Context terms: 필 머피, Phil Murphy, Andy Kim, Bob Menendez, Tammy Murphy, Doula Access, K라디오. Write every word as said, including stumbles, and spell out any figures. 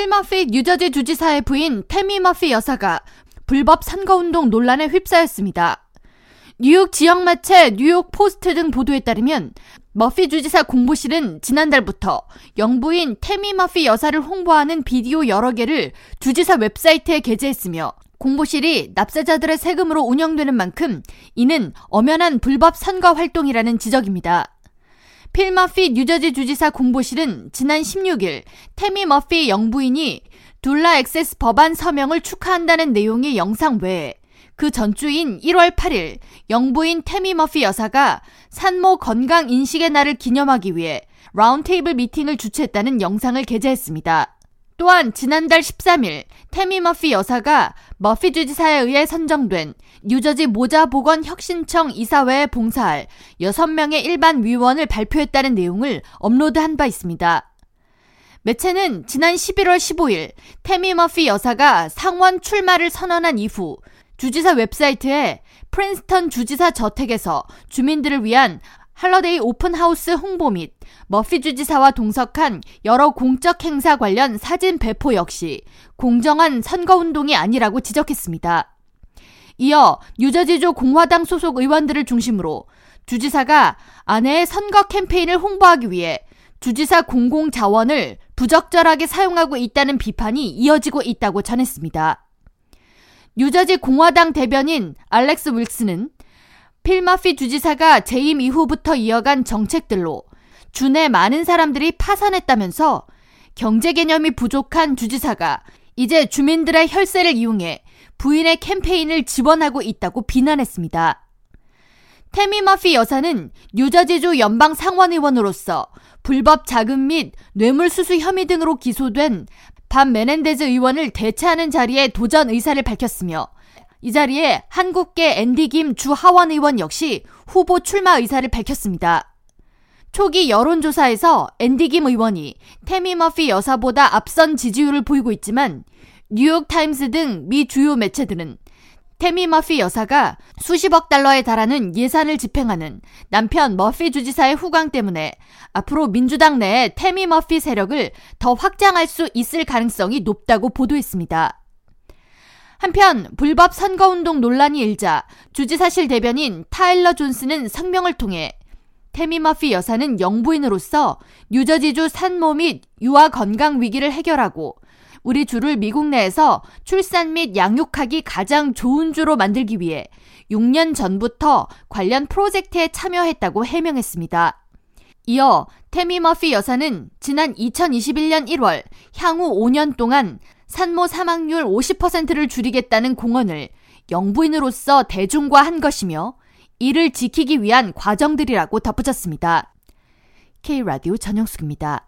필 머피 뉴저지 주지사의 부인 태미 머피 여사가 불법 선거운동 논란에 휩싸였습니다. 뉴욕 지역 매체 뉴욕 포스트 등 보도에 따르면 머피 주지사 공보실은 지난달부터 영부인 태미 머피 여사를 홍보하는 비디오 여러 개를 주지사 웹사이트에 게재했으며 공보실이 납세자들의 세금으로 운영되는 만큼 이는 엄연한 불법 선거 활동이라는 지적입니다. 필 머피 뉴저지 주지사 공보실은 지난 십육일 태미 머피 영부인이 둘라 액세스 법안 서명을 축하한다는 내용의 영상 외에 그 전주인 일월 팔일 영부인 태미 머피 여사가 산모 건강 인식의 날을 기념하기 위해 라운드테이블 미팅을 주최했다는 영상을 게재했습니다. 또한 지난달 십삼일 태미 머피 여사가 머피 주지사에 의해 선정된 뉴저지 모자보건혁신청 이사회에 봉사할 여섯 명의 일반 위원을 발표했다는 내용을 업로드한 바 있습니다. 매체는 지난 십일월 십오일 태미 머피 여사가 상원 출마를 선언한 이후 주지사 웹사이트에 프린스턴 주지사 저택에서 주민들을 위한 할러데이 오픈하우스 홍보 및 머피 주지사와 동석한 여러 공적 행사 관련 사진 배포 역시 공정한 선거운동이 아니라고 지적했습니다. 이어 뉴저지주 공화당 소속 의원들을 중심으로 주지사가 아내의 선거 캠페인을 홍보하기 위해 주지사 공공자원을 부적절하게 사용하고 있다는 비판이 이어지고 있다고 전했습니다. 뉴저지 공화당 대변인 알렉스 윌스는 필 머피 주지사가 재임 이후부터 이어간 정책들로 주내 많은 사람들이 파산했다면서 경제 개념이 부족한 주지사가 이제 주민들의 혈세를 이용해 부인의 캠페인을 지원하고 있다고 비난했습니다. 태미 머피 여사는 뉴저지주 연방 상원의원으로서 불법 자금 및 뇌물수수 혐의 등으로 기소된 밥 메넨데즈 의원을 대체하는 자리에 도전 의사를 밝혔으며 이 자리에 한국계 앤디 김 주 하원 의원 역시 후보 출마 의사를 밝혔습니다. 초기 여론조사에서 앤디 김 의원이 태미 머피 여사보다 앞선 지지율을 보이고 있지만 뉴욕 타임스 등 미 주요 매체들은 태미 머피 여사가 수십억 달러에 달하는 예산을 집행하는 남편 머피 주지사의 후광 때문에 앞으로 민주당 내에 태미 머피 세력을 더 확장할 수 있을 가능성이 높다고 보도했습니다. 한편 불법 선거운동 논란이 일자 주지사실 대변인 타일러 존스는 성명을 통해 태미 머피 여사는 영부인으로서 뉴저지주 산모 및 유아 건강 위기를 해결하고 우리 주를 미국 내에서 출산 및 양육하기 가장 좋은 주로 만들기 위해 육 년 전부터 관련 프로젝트에 참여했다고 해명했습니다. 이어 태미 머피 여사는 지난 이천이십일년 일월 향후 오 년 동안 산모 사망률 오십 퍼센트를 줄이겠다는 공언을 영부인으로서 대중과 한 것이며 이를 지키기 위한 과정들이라고 덧붙였습니다. K라디오 전영숙입니다.